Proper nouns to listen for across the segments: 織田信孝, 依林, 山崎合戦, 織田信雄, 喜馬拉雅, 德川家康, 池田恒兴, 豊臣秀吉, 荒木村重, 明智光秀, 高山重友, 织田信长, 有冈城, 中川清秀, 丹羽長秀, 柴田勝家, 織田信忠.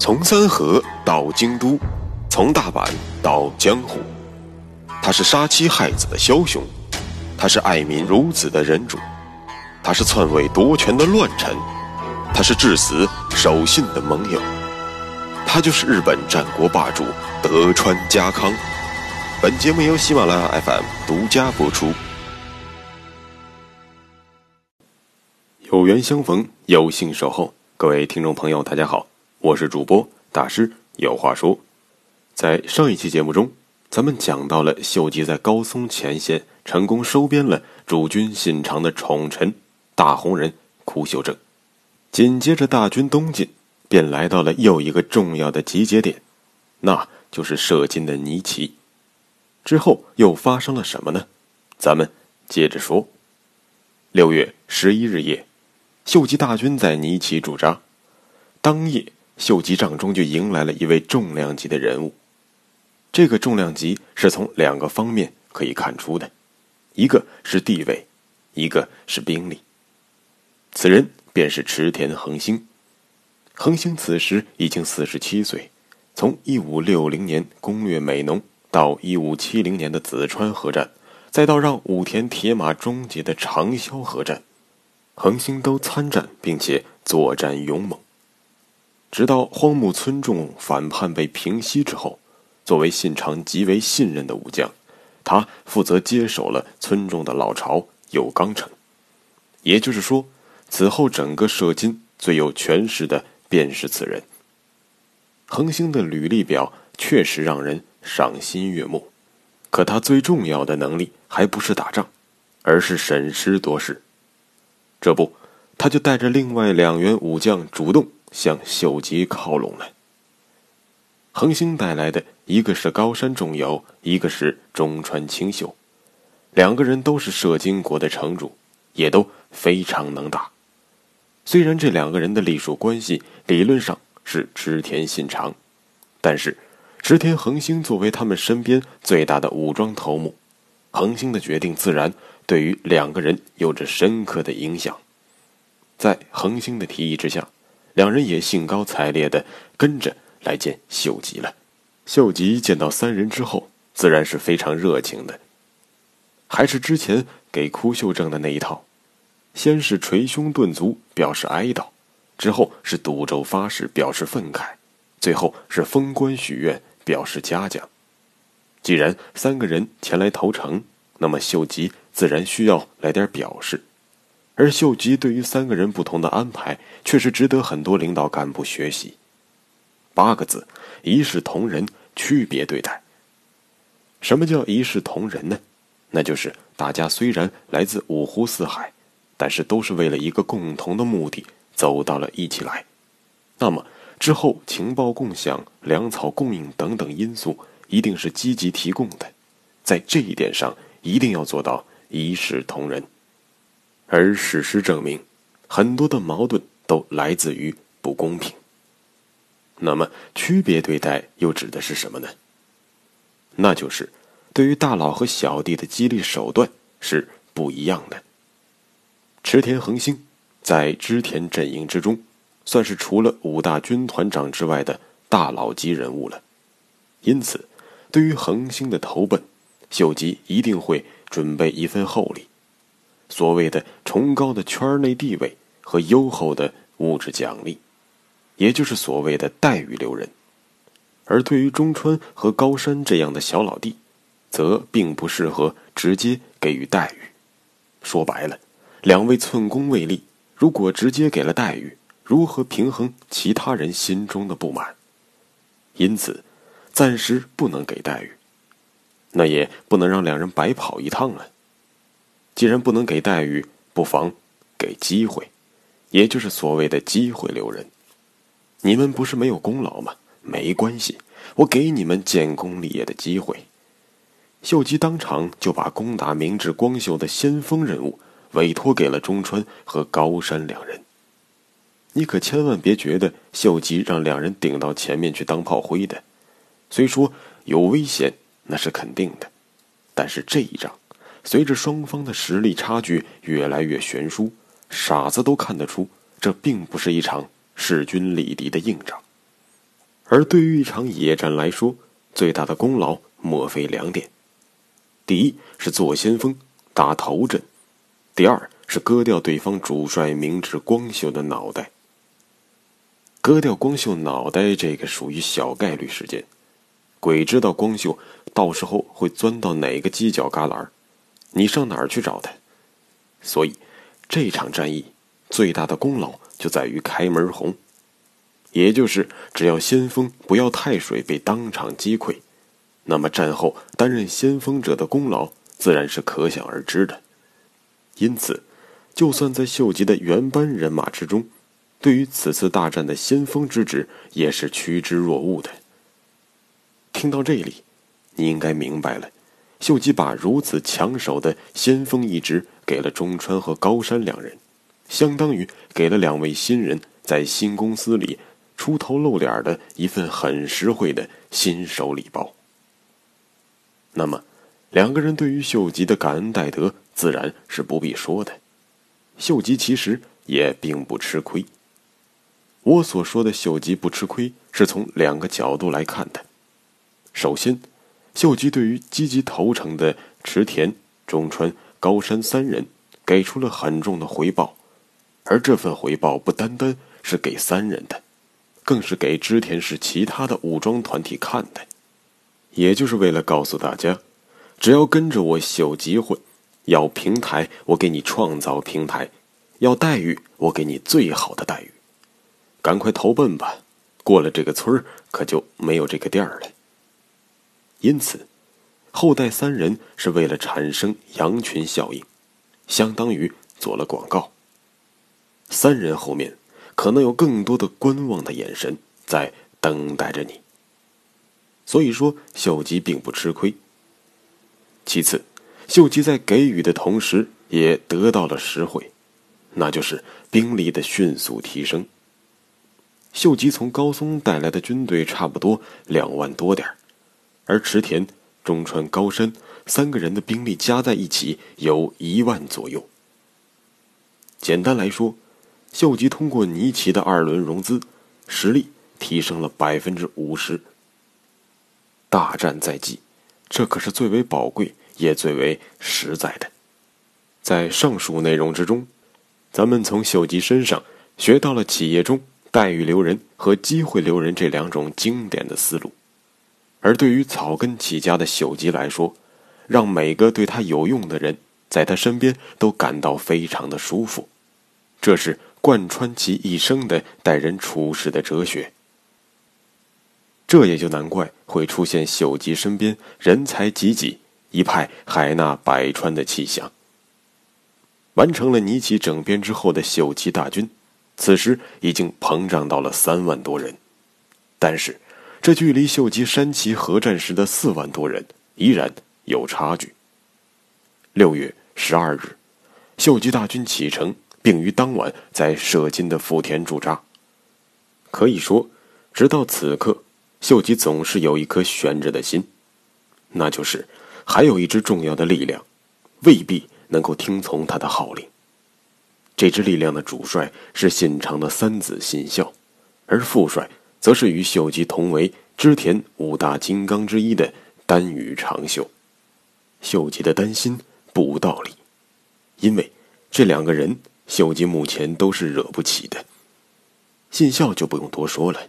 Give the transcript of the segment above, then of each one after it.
从三河到京都，从大阪到江户，他是杀妻害子的枭雄，他是爱民如子的仁主，他是篡位夺权的乱臣，他是至死守信的盟友，他就是日本战国霸主德川家康。本节目由喜马拉雅 FM 独家播出。有缘相逢，有幸守候，各位听众朋友大家好，我是主播大师有话说。在上一期节目中，咱们讲到了秀吉在高松前线成功收编了主君信长的宠臣大红人枯秀正。紧接着大军东进，便来到了又一个重要的集结点，那就是射津的尼崎。之后又发生了什么呢？咱们接着说。6月11日夜，秀吉大军在尼崎驻扎。当夜，秀吉帐中就迎来了一位重量级的人物。这个重量级是从两个方面可以看出的，一个是地位，一个是兵力。此人便是池田恒兴。恒兴此时已经47岁，从1560年攻略美浓到1570年的紫川河战，再到让武田铁马终结的长筱河战，恒兴都参战并且作战勇猛。直到荒木村重反叛被平息之后，作为信长极为信任的武将，他负责接手了村重的老巢有冈城。也就是说，此后整个射津最有权势的便是此人。恒兴的履历表确实让人赏心悦目，可他最重要的能力还不是打仗，而是审时度势。这不，他就带着另外两员武将主动向秀吉靠拢来。恒兴带来的一个是高山重友，一个是中川清秀，两个人都是射津国的城主，也都非常能打。虽然这两个人的隶属关系理论上是池田信长，但是池田恒兴作为他们身边最大的武装头目，恒兴的决定自然对于两个人有着深刻的影响。在恒兴的提议之下，两人也兴高采烈地跟着来见秀吉了。秀吉见到三人之后，自然是非常热情的，还是之前给枯秀正的那一套。先是捶胸顿足表示哀悼，之后是赌咒发誓表示愤慨，最后是封官许愿表示嘉奖。既然三个人前来投诚，那么秀吉自然需要来点表示。而秀吉对于三个人不同的安排，确实值得很多领导干部学习。8个字：一视同仁，区别对待。什么叫一视同仁呢？那就是大家虽然来自五湖四海，但是都是为了一个共同的目的走到了一起来。那么之后情报共享、粮草供应等等因素一定是积极提供的，在这一点上一定要做到一视同仁。而事实证明，很多的矛盾都来自于不公平。那么区别对待又指的是什么呢？那就是对于大佬和小弟的激励手段是不一样的。池田恒兴在织田阵营之中，算是除了5大军团长之外的大佬级人物了。因此，对于恒兴的投奔，秀吉一定会准备一份厚礼。所谓的崇高的圈内地位和优厚的物质奖励，也就是所谓的待遇留人。而对于中川和高山这样的小老弟，则并不适合直接给予待遇。说白了，两位寸功未立，如果直接给了待遇，如何平衡其他人心中的不满？因此，暂时不能给待遇，那也不能让两人白跑一趟了。既然不能给待遇，不妨给机会，也就是所谓的机会留人。你们不是没有功劳吗？没关系，我给你们建功立业的机会。秀吉当场就把攻打明治光秀的先锋任务委托给了中川和高山两人。你可千万别觉得秀吉让两人顶到前面去当炮灰的，虽说有危险那是肯定的，但是这一仗随着双方的实力差距越来越悬殊，傻子都看得出这并不是一场势均力敌的硬仗，而对于一场野战来说，最大的功劳莫非两点：第一是做先锋，打头阵；第二是割掉对方主帅明智光秀的脑袋。割掉光秀脑袋这个属于小概率事件，鬼知道光秀到时候会钻到哪个犄角旮旯，你上哪儿去找他？所以这场战役最大的功劳就在于开门红，也就是只要先锋不要太水被当场击溃，那么战后担任先锋者的功劳自然是可想而知的。因此就算在秀吉的原班人马之中，对于此次大战的先锋之职也是趋之若鹜的。听到这里，你应该明白了，秀吉把如此抢手的先锋一职给了中川和高山两人，相当于给了两位新人在新公司里出头露脸的一份很实惠的新手礼包。那么两个人对于秀吉的感恩戴德自然是不必说的，秀吉其实也并不吃亏。我所说的秀吉不吃亏是从两个角度来看的。首先，秀吉对于积极投诚的池田、中川、高山三人给出了很重的回报，而这份回报不单单是给三人的，更是给织田氏其他的武装团体看的，也就是为了告诉大家，只要跟着我秀吉混，要平台我给你创造平台，要待遇我给你最好的待遇，赶快投奔吧，过了这个村可就没有这个店了。因此后代三人是为了产生羊群效应，相当于做了广告。三人后面可能有更多的观望的眼神在等待着你，所以说秀吉并不吃亏。其次，秀吉在给予的同时也得到了实惠，那就是兵力的迅速提升。秀吉从高松带来的军队差不多2万多点，而池田、中川、高山三个人的兵力加在一起有1万左右。简单来说，秀吉通过尼奇的2轮融资，实力提升了 50%。 大战在即，这可是最为宝贵也最为实在的。在上述内容之中，咱们从秀吉身上学到了企业中待遇留人和机会留人这两种经典的思路，而对于草根起家的秀吉来说，让每个对他有用的人在他身边都感到非常的舒服，这是贯穿其一生的待人处事的哲学。这也就难怪会出现秀吉身边人才济济，一派海纳百川的气象。完成了尼奇整编之后的秀吉大军，此时已经膨胀到了3万多人，但是这距离秀吉山崎合战时的4万多人依然有差距。6月12日，秀吉大军启程，并于当晚在涉津的富田驻扎。可以说，直到此刻，秀吉总是有一颗悬着的心，那就是还有一支重要的力量未必能够听从他的号令。这支力量的主帅是信长的三子信孝，而副帅则是与秀吉同为织田5大金刚之一的丹羽长秀。秀吉的担心不无道理，因为这两个人秀吉目前都是惹不起的。信孝就不用多说了，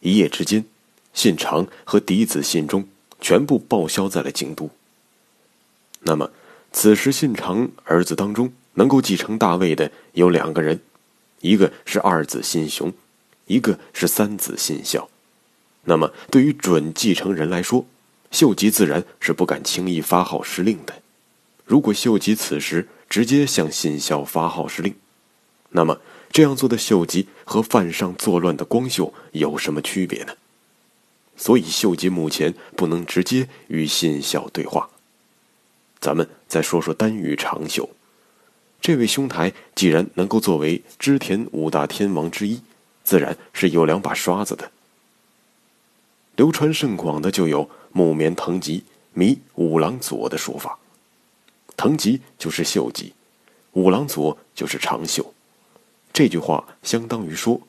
一夜之间信长和嫡子信忠全部报销在了京都。那么此时信长儿子当中能够继承大位的有两个人，一个是二子信雄，一个是三子信孝。那么对于准继承人来说，秀吉自然是不敢轻易发号施令的。如果秀吉此时直接向信孝发号施令，那么这样做的秀吉和犯上作乱的光秀有什么区别呢？所以秀吉目前不能直接与信孝对话。咱们再说说丹羽长秀，这位兄台既然能够作为织田5大天王之一，自然是有两把刷子的。流传甚广的就有木棉藤吉、迷五郎佐的说法。藤吉就是秀吉，五郎佐就是长秀。这句话相当于说，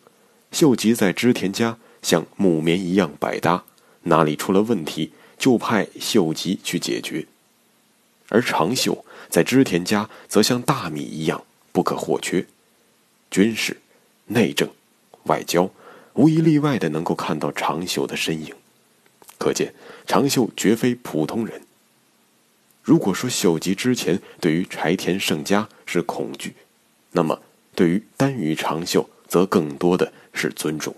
秀吉在织田家像木棉一样百搭，哪里出了问题就派秀吉去解决。而长袖在织田家则像大米一样不可或缺，军事、内政、外交无一例外的能够看到长袖的身影，可见长袖绝非普通人。如果说秀吉之前对于柴田胜家是恐惧，那么对于丹羽长秀则更多的是尊重。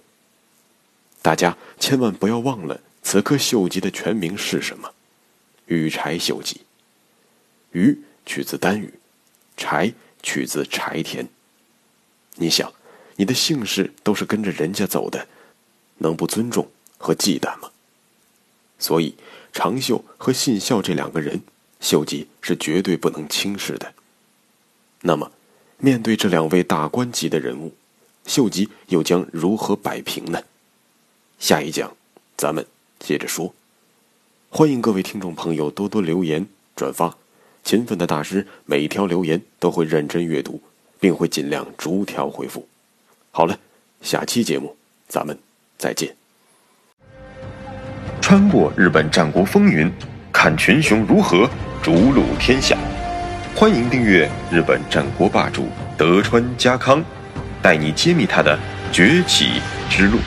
大家千万不要忘了此刻秀吉的全名是什么，羽柴秀吉。羽取自丹羽，柴取自柴田。你想，你的姓氏都是跟着人家走的，能不尊重和忌惮吗？所以长秀和信孝这两个人，秀吉是绝对不能轻视的。那么面对这两位大官级的人物，秀吉又将如何摆平呢？下一讲咱们接着说。欢迎各位听众朋友多多留言转发，勤奋的大师每条留言都会认真阅读，并会尽量逐条回复。好了，下期节目咱们再见。穿过日本战国风云，看群雄如何逐鹿天下。欢迎订阅日本战国霸主德川家康，带你揭秘他的崛起之路。